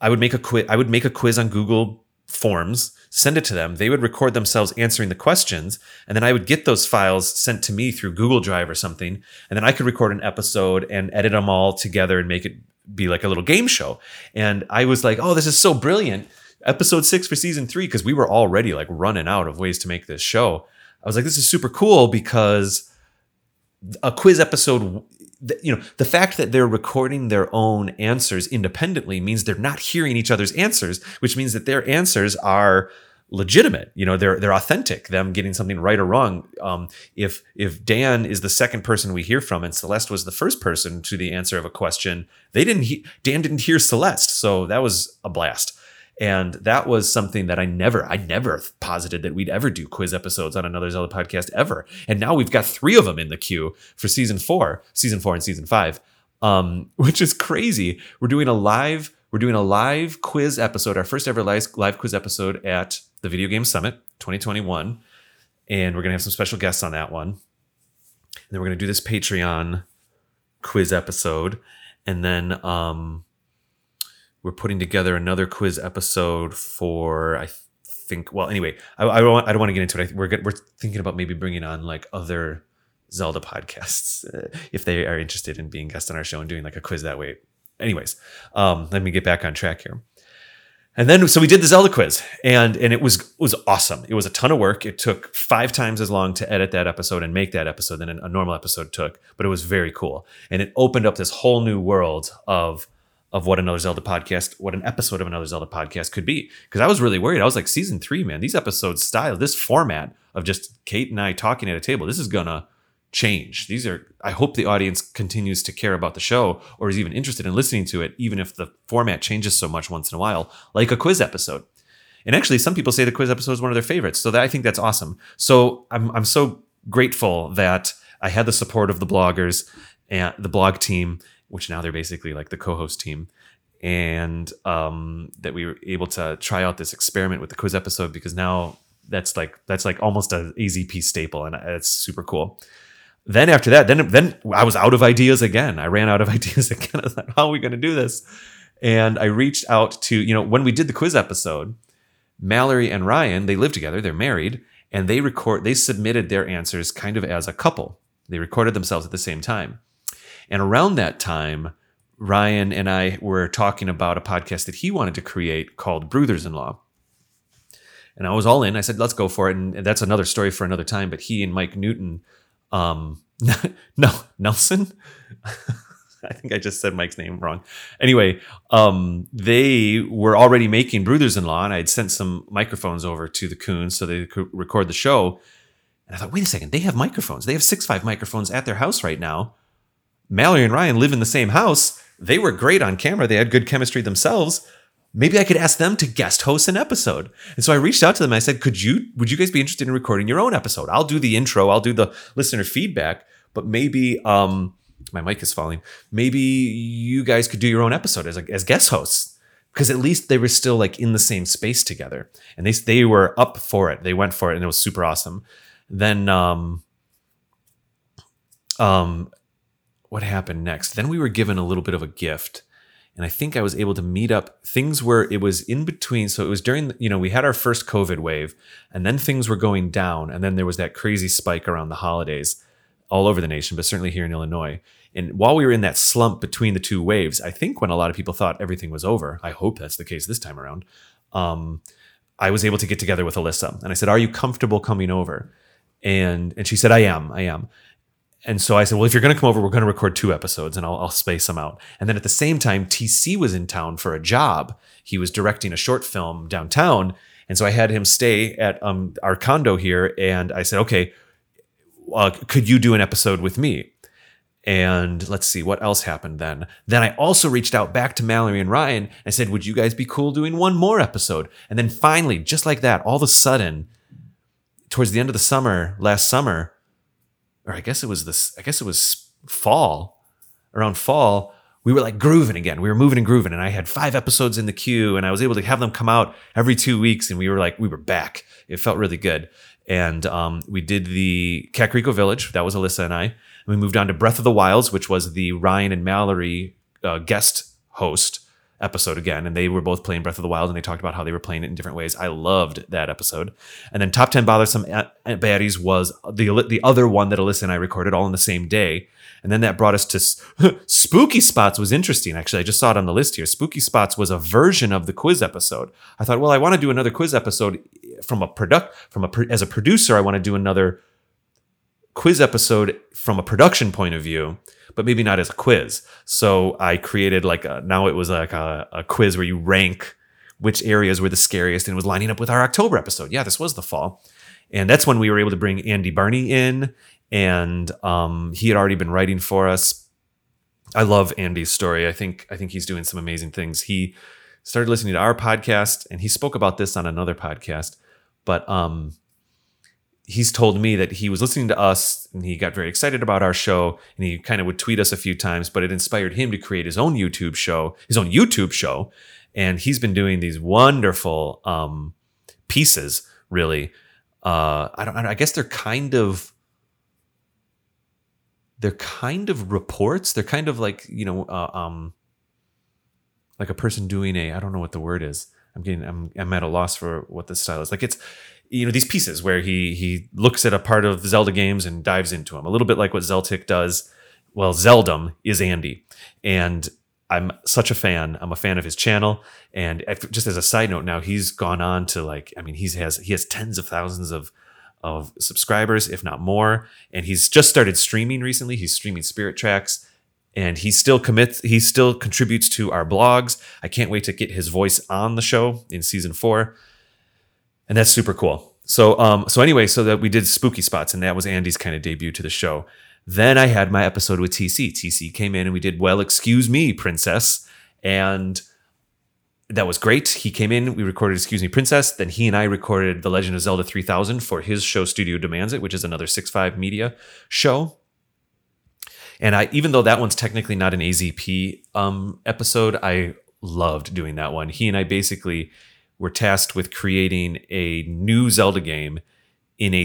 I would make a quiz, I would make a quiz on Google Forms, send it to them. They would record themselves answering the questions. And then I would get those files sent to me through Google Drive or something. And then I could record an episode and edit them all together and make it be like a little game show. And I was like, oh, this is so brilliant. Episode six for season three, because we were already like running out of ways to make this show. I was like, this is super cool because a quiz episode, you know, the fact that they're recording their own answers independently means they're not hearing each other's answers, which means that their answers are legitimate. You know, they're they're authentic, them getting something right or wrong. Um, if if Dan is the second person we hear from and Celeste was the first person to the answer of a question, they didn't he- Dan didn't hear Celeste. So that was a blast. And that was something that I never, I never posited that we'd ever do quiz episodes on Another Zelda podcast ever. And now we've got three of them in the queue for season four, season four and season five, um, which is crazy. We're doing a live, we're doing a live quiz episode, our first ever live, live quiz episode at the Video Game Summit twenty twenty-one. And we're going to have some special guests on that one. And then we're going to do this Patreon quiz episode. And then, um, we're putting together another quiz episode for, I think, well, anyway, I, I don't want, I don't want to get into it. I, we're we're thinking about maybe bringing on like other Zelda podcasts uh, if they are interested in being guests on our show and doing like a quiz that way. Anyways, um, let me get back on track here. And then, so we did the Zelda quiz and, and it was, was awesome. It was a ton of work. It took five times as long to edit that episode and make that episode than a normal episode took, but it was very cool. And it opened up this whole new world of Of what another Zelda podcast, what an episode of Another Zelda podcast could be. Because I was really worried. I was like, season three, man, these episodes style, this format of just Kate and I talking at a table, this is gonna change. These are, I hope the audience continues to care about the show or is even interested in listening to it, even if the format changes so much once in a while, like a quiz episode. And actually, some people say the quiz episode is one of their favorites. So that, I think that's awesome. So I'm I'm so grateful that I had the support of the bloggers and the blog team, which now they're basically like the co-host team, and um, that we were able to try out this experiment with the quiz episode, because now that's like that's like almost an A Z P staple, and it's super cool. Then after that, then then I was out of ideas again. I ran out of ideas again. I was like, how are we going to do this? And I reached out to, you know, when we did the quiz episode, Mallory and Ryan, they live together, they're married, and they record they submitted their answers kind of as a couple. They recorded themselves at the same time. And around that time, Ryan and I were talking about a podcast that he wanted to create called Brothers-in-Law. And I was all in. I said, let's go for it. And that's another story for another time. But he and Mike Newton, um, no, Nelson? I think I just said Mike's name wrong. Anyway, um, they were already making Brothers-in-Law. And I had sent some microphones over to the Coons so they could record the show. And I thought, wait a second, they have microphones. They have six five microphones at their house right now. Mallory and Ryan live in the same house. They were great on camera. They had good chemistry themselves. Maybe I could ask them to guest host an episode. And so I reached out to them. I said, could you, would you guys be interested in recording your own episode? I'll do the intro. I'll do the listener feedback, but maybe, um, my mic is falling. Maybe you guys could do your own episode as, a, as guest hosts, because at least they were still like in the same space together, and they they were up for it. They went for it, and it was super awesome. Then, um, um, what happened next? Then we were given a little bit of a gift, and I think I was able to meet up. Things were, it was in between. So it was during, you know, we had our first COVID wave, and then things were going down. And then there was that crazy spike around the holidays all over the nation, but certainly here in Illinois. And while we were in that slump between the two waves, I think when a lot of people thought everything was over, I hope that's the case this time around, um, I was able to get together with Alyssa. And I said, are you comfortable coming over? And and she said, I am, I am. And so I said, well, if you're going to come over, we're going to record two episodes, and I'll, I'll space them out. And then at the same time, T C was in town for a job. He was directing a short film downtown. And so I had him stay at um, our condo here. And I said, okay, uh, could you do an episode with me? And let's see what else happened then. Then I also reached out back to Mallory and Ryan. I said, would you guys be cool doing one more episode? And then finally, just like that, all of a sudden, towards the end of the summer, last summer, or I guess it was this, I guess it was fall, around fall, we were like grooving again. We were moving and grooving, and I had five episodes in the queue, and I was able to have them come out every two weeks, and we were like, we were back. It felt really good. And um, we did the Kakariko Village. That was Alyssa and I. And we moved on to Breath of the Wilds, which was the Ryan and Mallory uh, guest host episode again, and they were both playing Breath of the Wild, and they talked about how they were playing it in different ways. I loved that episode. And then Top ten Bothersome Baddies was the the other one that Alyssa and I recorded all on the same day. And then that brought us to Spooky Spots. Was interesting, actually. I just saw it on the list here. Spooky Spots was a version of the quiz episode. I thought, well, I want to do another quiz episode from a product from a as a producer. I want to do another quiz episode from a production point of view, but maybe not as a quiz. So I created like a, now it was like a, a quiz where you rank which areas were the scariest, and it was lining up with our October episode. Yeah, this was the fall. And that's when we were able to bring Andy Barney in, and um, he had already been writing for us. I love Andy's story. I think, I think he's doing some amazing things. He started listening to our podcast, and he spoke about this on another podcast, but um, he's told me that he was listening to us, and he got very excited about our show, and he kind of would tweet us a few times, but it inspired him to create his own YouTube show, his own YouTube show. And he's been doing these wonderful um, pieces, really. Uh, I don't, I guess they're kind of, they're kind of reports. They're kind of like, you know, uh, um, like a person doing a, I don't know what the word is. I'm getting, I'm, I'm at a loss for what this style is. Like it's, you know, these pieces where he he looks at a part of Zelda games and dives into them. A little bit like what Zeltic does. Well, Zeldum is Andy. And I'm such a fan. I'm a fan of his channel. And just as a side note, now he's gone on to like, I mean, he's has he has tens of thousands of, of subscribers, if not more. And he's just started streaming recently. He's streaming Spirit Tracks. And he still commits, he still contributes to our blogs. I can't wait to get his voice on the show in season four. And that's super cool. So um, so anyway, so that we did Spooky Spots, and that was Andy's kind of debut to the show. Then I had my episode with T C. T C came in, and we did, well, excuse me, Princess. And that was great. He came in, we recorded Excuse Me, Princess. Then he and I recorded The Legend of Zelda three thousand for his show Studio Demands It, which is another six five Media show. And I, even though that one's technically not an A Z P um, episode, I loved doing that one. He and I basically were tasked with creating a new Zelda game in a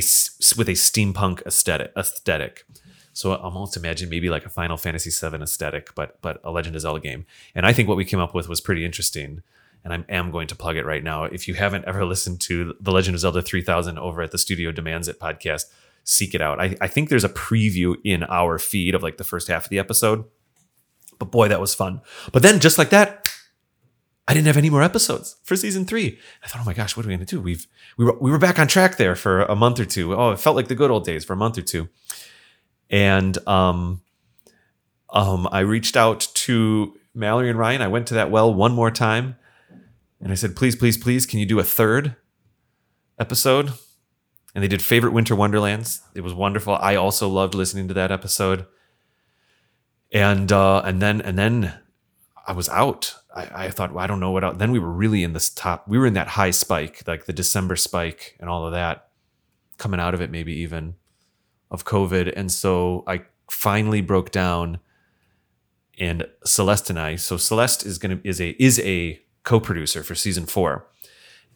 with a steampunk aesthetic. Aesthetic, so I almost imagine maybe like a Final Fantasy seven aesthetic, but but a Legend of Zelda game. And I think what we came up with was pretty interesting. And I am going to plug it right now. If you haven't ever listened to The Legend of Zelda three thousand over at the Studio Demands It podcast, seek it out. I, I think there's a preview in our feed of like the first half of the episode. But boy, that was fun. But then just like that, I didn't have any more episodes for season three. I thought, oh my gosh, what are we going to do? We've, we were, we were back on track there for a month or two. Oh, it felt like the good old days for a month or two. And, um, um, I reached out to Mallory and Ryan. I went to that well one more time, and I said, please, please, please, can you do a third episode? And they did Favorite Winter Wonderlands. It was wonderful. I also loved listening to that episode. And, uh, and then, and then I was out. I, I thought, well, I don't know what else. Then we were really in this top. We were in that high spike, like the December spike and all of that, coming out of it, maybe even of COVID. And so I finally broke down and Celeste and I. So Celeste is going to is a is a co-producer for season four.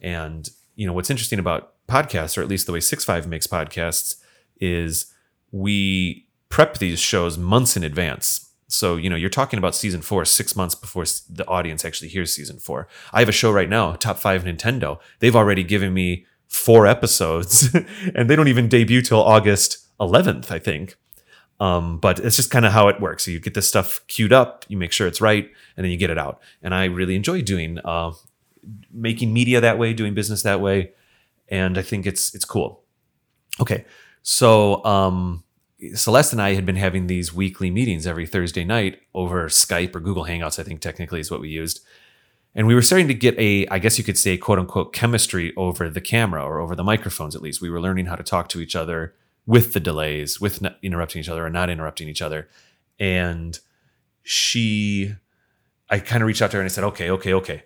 And you know what's interesting about podcasts, or at least the way six five makes podcasts, is we prep these shows months in advance. So, you know, you're talking about season four six months before the audience actually hears season four. I have a show right now, Top five Nintendo. They've already given me four episodes and they don't even debut till August eleventh, I think. Um, but it's just kind of how it works. So you get this stuff queued up, you make sure it's right, and then you get it out. And I really enjoy doing, uh, making media that way, doing business that way. And I think it's it's cool. Okay, so um, Celeste and I had been having these weekly meetings every Thursday night over Skype or Google Hangouts, I think technically is what we used. And we were starting to get a, I guess you could say, quote unquote, chemistry over the camera or over the microphones, at least. We were learning how to talk to each other with the delays, with not interrupting each other or not interrupting each other. And she, I kind of reached out to her and I said, okay, okay, okay.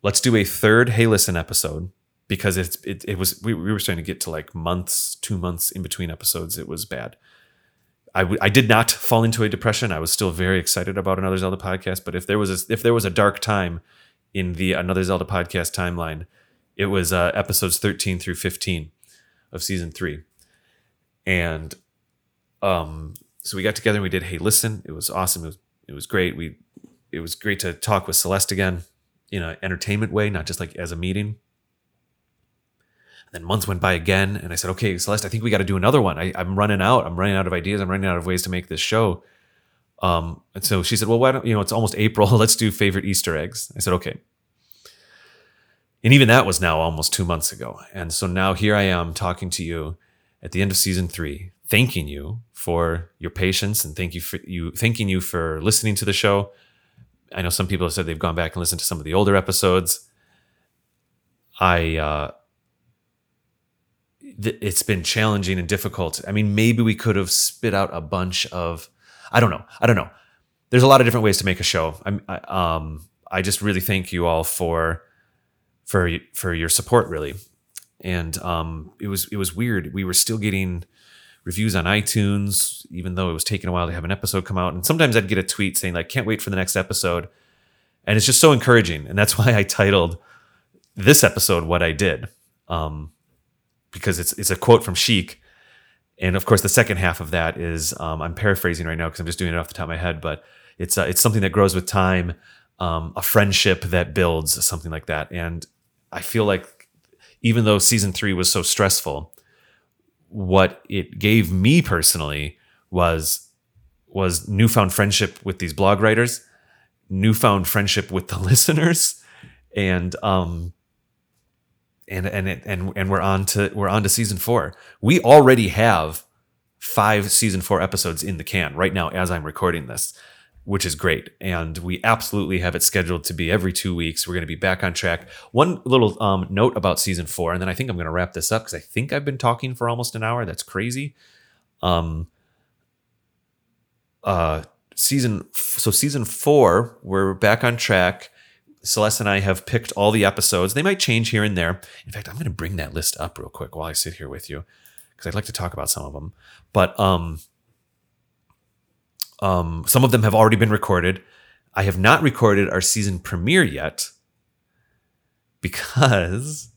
Let's do a third Hey Listen episode, because it's it, it was we, we were starting to get to like months, two months in between episodes. It was bad. I, w- I did not fall into a depression. I was still very excited about Another Zelda podcast. But if there was a, if there was a dark time in the Another Zelda podcast timeline, it was uh, episodes thirteen through fifteen of season three. And um, so we got together and we did Hey Listen. It was awesome. It was it was great. We it was great to talk with Celeste again, in an entertainment way, not just like as a meeting. And then months went by again, and I said, okay, Celeste, I think we got to do another one. I, I'm running out. I'm running out of ideas. I'm running out of ways to make this show. Um, and so she said, well, why don't, you know, it's almost April. Let's do favorite Easter eggs. I said, okay. And even that was now almost two months ago. And so now here I am talking to you at the end of season three, thanking you for your patience and thank you for you, thanking you for listening to the show. I know some people have said they've gone back and listened to some of the older episodes. I, uh, th- it's been challenging and difficult. I mean, maybe we could have spit out a bunch of, I don't know. I don't know. There's a lot of different ways to make a show. I'm, I, um, I just really thank you all for, for, for your support really. And, um, it was, it was weird. We were still getting reviews on iTunes, even though it was taking a while to have an episode come out. And sometimes I'd get a tweet saying like, can't wait for the next episode. And it's just so encouraging. And that's why I titled this episode What I Did, um, because it's it's a quote from Sheik. And of course, the second half of that is, um, I'm paraphrasing right now because I'm just doing it off the top of my head, but it's uh, it's something that grows with time, um, a friendship that builds, something like that. And I feel like even though season three was so stressful, what it gave me personally was was newfound friendship with these blog writers, newfound friendship with the listeners, and um and and and and we're on to we're on to season four. We already have five season four episodes in the can right now as I'm recording this, which is great. And we absolutely have it scheduled to be every two weeks. We're going to be back on track. One little um, note about season four, and then I think I'm going to wrap this up because I think I've been talking for almost an hour. That's crazy. Um, uh, season So season four, we're back on track. Celeste and I have picked all the episodes. They might change here and there. In fact, I'm going to bring that list up real quick while I sit here with you because I'd like to talk about some of them. But um. Um, some of them have already been recorded. I have not recorded our season premiere yet because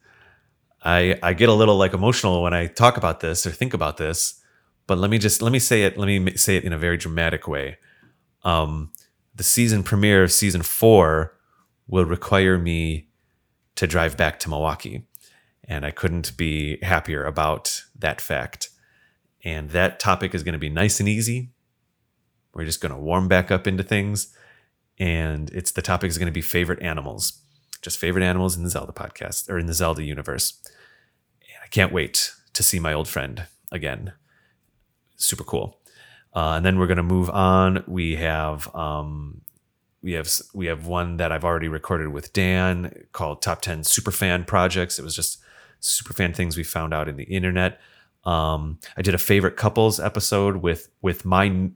I I get a little like emotional when I talk about this or think about this. But let me just let me say it. Let me say it in a very dramatic way. Um, the season premiere of season four will require me to drive back to Milwaukee, and I couldn't be happier about that fact. And that topic is going to be nice and easy. We're just going to warm back up into things. And it's the topic is going to be favorite animals. Just favorite animals in the Zelda podcast or in the Zelda universe. And I can't wait to see my old friend again. Super cool. Uh, and then we're going to move on. We have um, we have we have one that I've already recorded with Dan called Top ten Superfan Projects. It was just superfan things we found out in the internet. Um, I did a favorite couples episode with, with my n-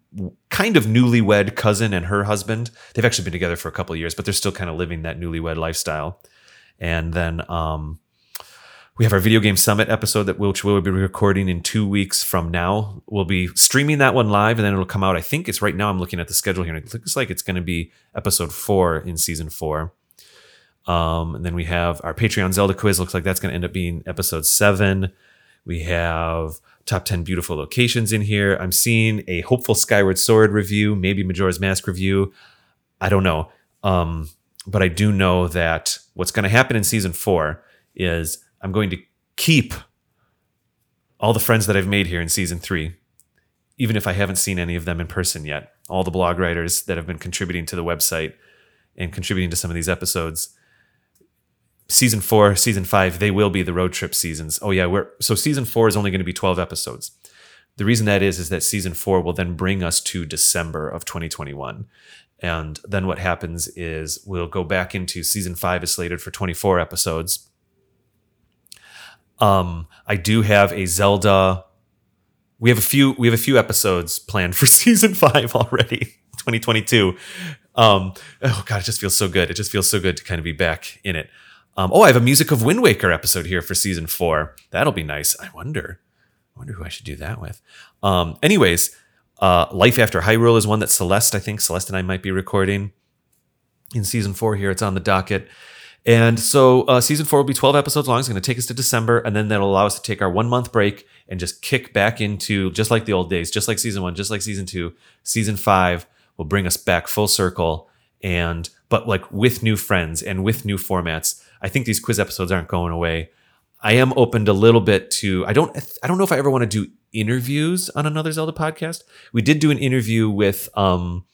kind of newlywed cousin and her husband. They've actually been together for a couple of years, but they're still kind of living that newlywed lifestyle. And then, um, We have our Video Game Summit episode, that which we'll be recording in two weeks from now. We'll be streaming that one live, and then it'll come out. I think it's right now. I'm looking at the schedule here, and it looks like it's going to be episode four in season four. Um, and then we have our Patreon Zelda quiz. Looks like that's going to end up being episode seven. We have top ten beautiful locations in here. I'm seeing a hopeful Skyward Sword review, maybe Majora's Mask review. I don't know. Um, but I do know that what's going to happen in season four is I'm going to keep all the friends that I've made here in season three, even if I haven't seen any of them in person yet. All the blog writers that have been contributing to the website and contributing to some of these episodes. Season four, season five, they will be the road trip seasons. Oh, yeah. We're, so season four is only going to be twelve episodes. The reason that is, is that season four will then bring us to December of twenty twenty-one. And then what happens is we'll go back into season five is slated for twenty-four episodes. Um, I do have a Zelda. We have a few. We have a few episodes planned for season five already, twenty twenty-two. Um, oh god, it just feels so good. It just feels so good to kind of be back in it. Um, oh, I have a Music of Wind Waker episode here for season four. That'll be nice. I wonder. I wonder who I should do that with. Um, anyways, uh, Life After Hyrule is one that Celeste, I think Celeste and I might be recording in season four here. It's on the docket. And so uh, season four will be twelve episodes long. It's going to take us to December, and then that'll allow us to take our one month break and just kick back into, just like the old days, just like season one, just like season two. Season five will bring us back full circle, and but like with new friends and with new formats. I think these quiz episodes aren't going away. I am opened a little bit to, I don't I don't know if I ever want to do interviews on another Zelda podcast. We did do an interview with um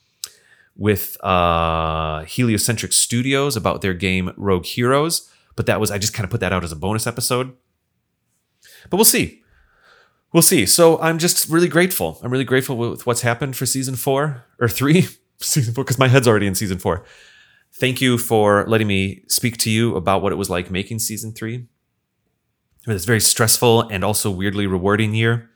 with uh, Heliocentric Studios about their game Rogue Heroes. But that was, I just kind of put that out as a bonus episode. But we'll see. We'll see. So I'm just really grateful. I'm really grateful with what's happened for season four or three. Season four, because my head's already in season four. Thank you for letting me speak to you about what it was like making season three. It's a very stressful and also weirdly rewarding year.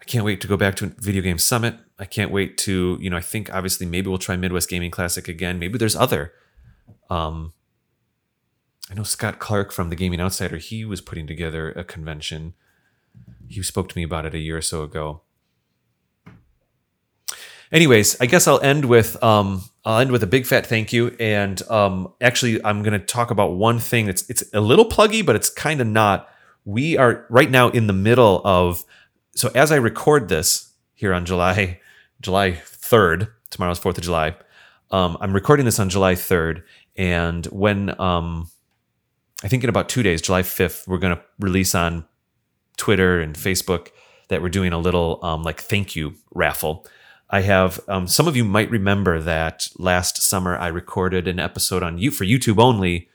I can't wait to go back to Video Game Summit. I can't wait to, you know, I think obviously maybe we'll try Midwest Gaming Classic again. Maybe there's other. Um, I know Scott Clark from the Gaming Outsider, he was putting together a convention. He spoke to me about it a year or so ago. Anyways, I guess I'll end with um, I'll end with a big fat thank you. And um, actually, I'm going to talk about one thing. It's, it's a little pluggy, but it's kind of not. We are right now in the middle of, so as I record this here on July July third. Tomorrow's fourth of July. Um, I'm recording this on July third. And when, um, I think in about two days, July fifth, we're going to release on Twitter and Facebook that we're doing a little um, like thank you raffle. I have, um, some of you might remember that last summer I recorded an episode on you for YouTube only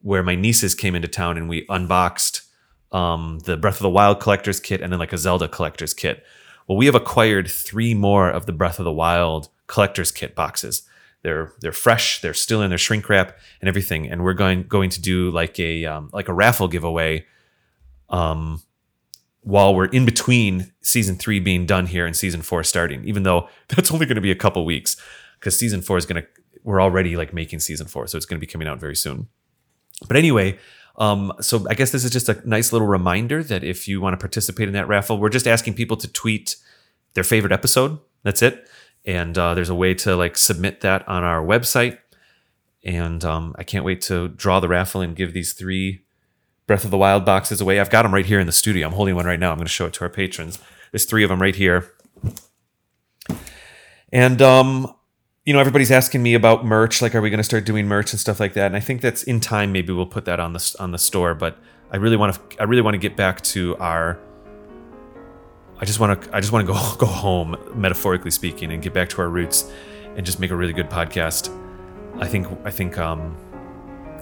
where my nieces came into town and we unboxed um, the Breath of the Wild collector's kit and then like a Zelda collector's kit. Well, we have acquired three more of the Breath of the Wild collector's kit boxes. They're they're fresh. They're still in their shrink wrap and everything. And we're going going to do like a um, like a raffle giveaway um, while we're in between season three being done here and season four starting. Even though that's only going to be a couple weeks because season four is going to we're already like making season four, so it's going to be coming out very soon. But anyway. Um, so I guess this is just a nice little reminder that if you want to participate in that raffle, we're just asking people to tweet their favorite episode. That's it. And uh, there's a way to like submit that on our website. And um, I can't wait to draw the raffle and give these three Breath of the Wild boxes away. I've got them right here in the studio. I'm holding one right now. I'm going to show it to our patrons. There's three of them right here. And um you know, everybody's asking me about merch. Like, are we going to start doing merch and stuff like that? And I think that's in time. Maybe we'll put that on the on the store. But I really want to. I really want to get back to our. I just want to. I just want to go go home, metaphorically speaking, and get back to our roots, and just make a really good podcast. I think. I think. Um,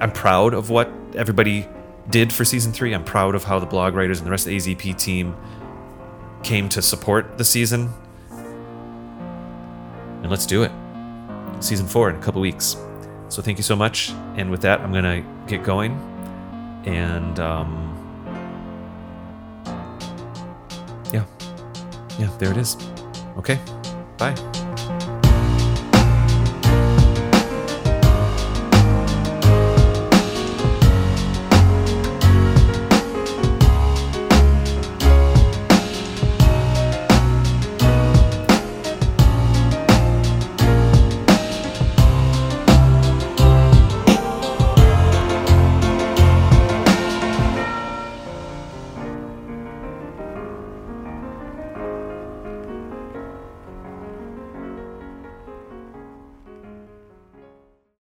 I'm proud of what everybody did for season three. I'm proud of how the blog writers and the rest of the A Z P team came to support the season. And let's do it. Season four in a couple weeks. So thank you so much. And with that, I'm gonna get going. And um yeah yeah there it is. Okay, bye.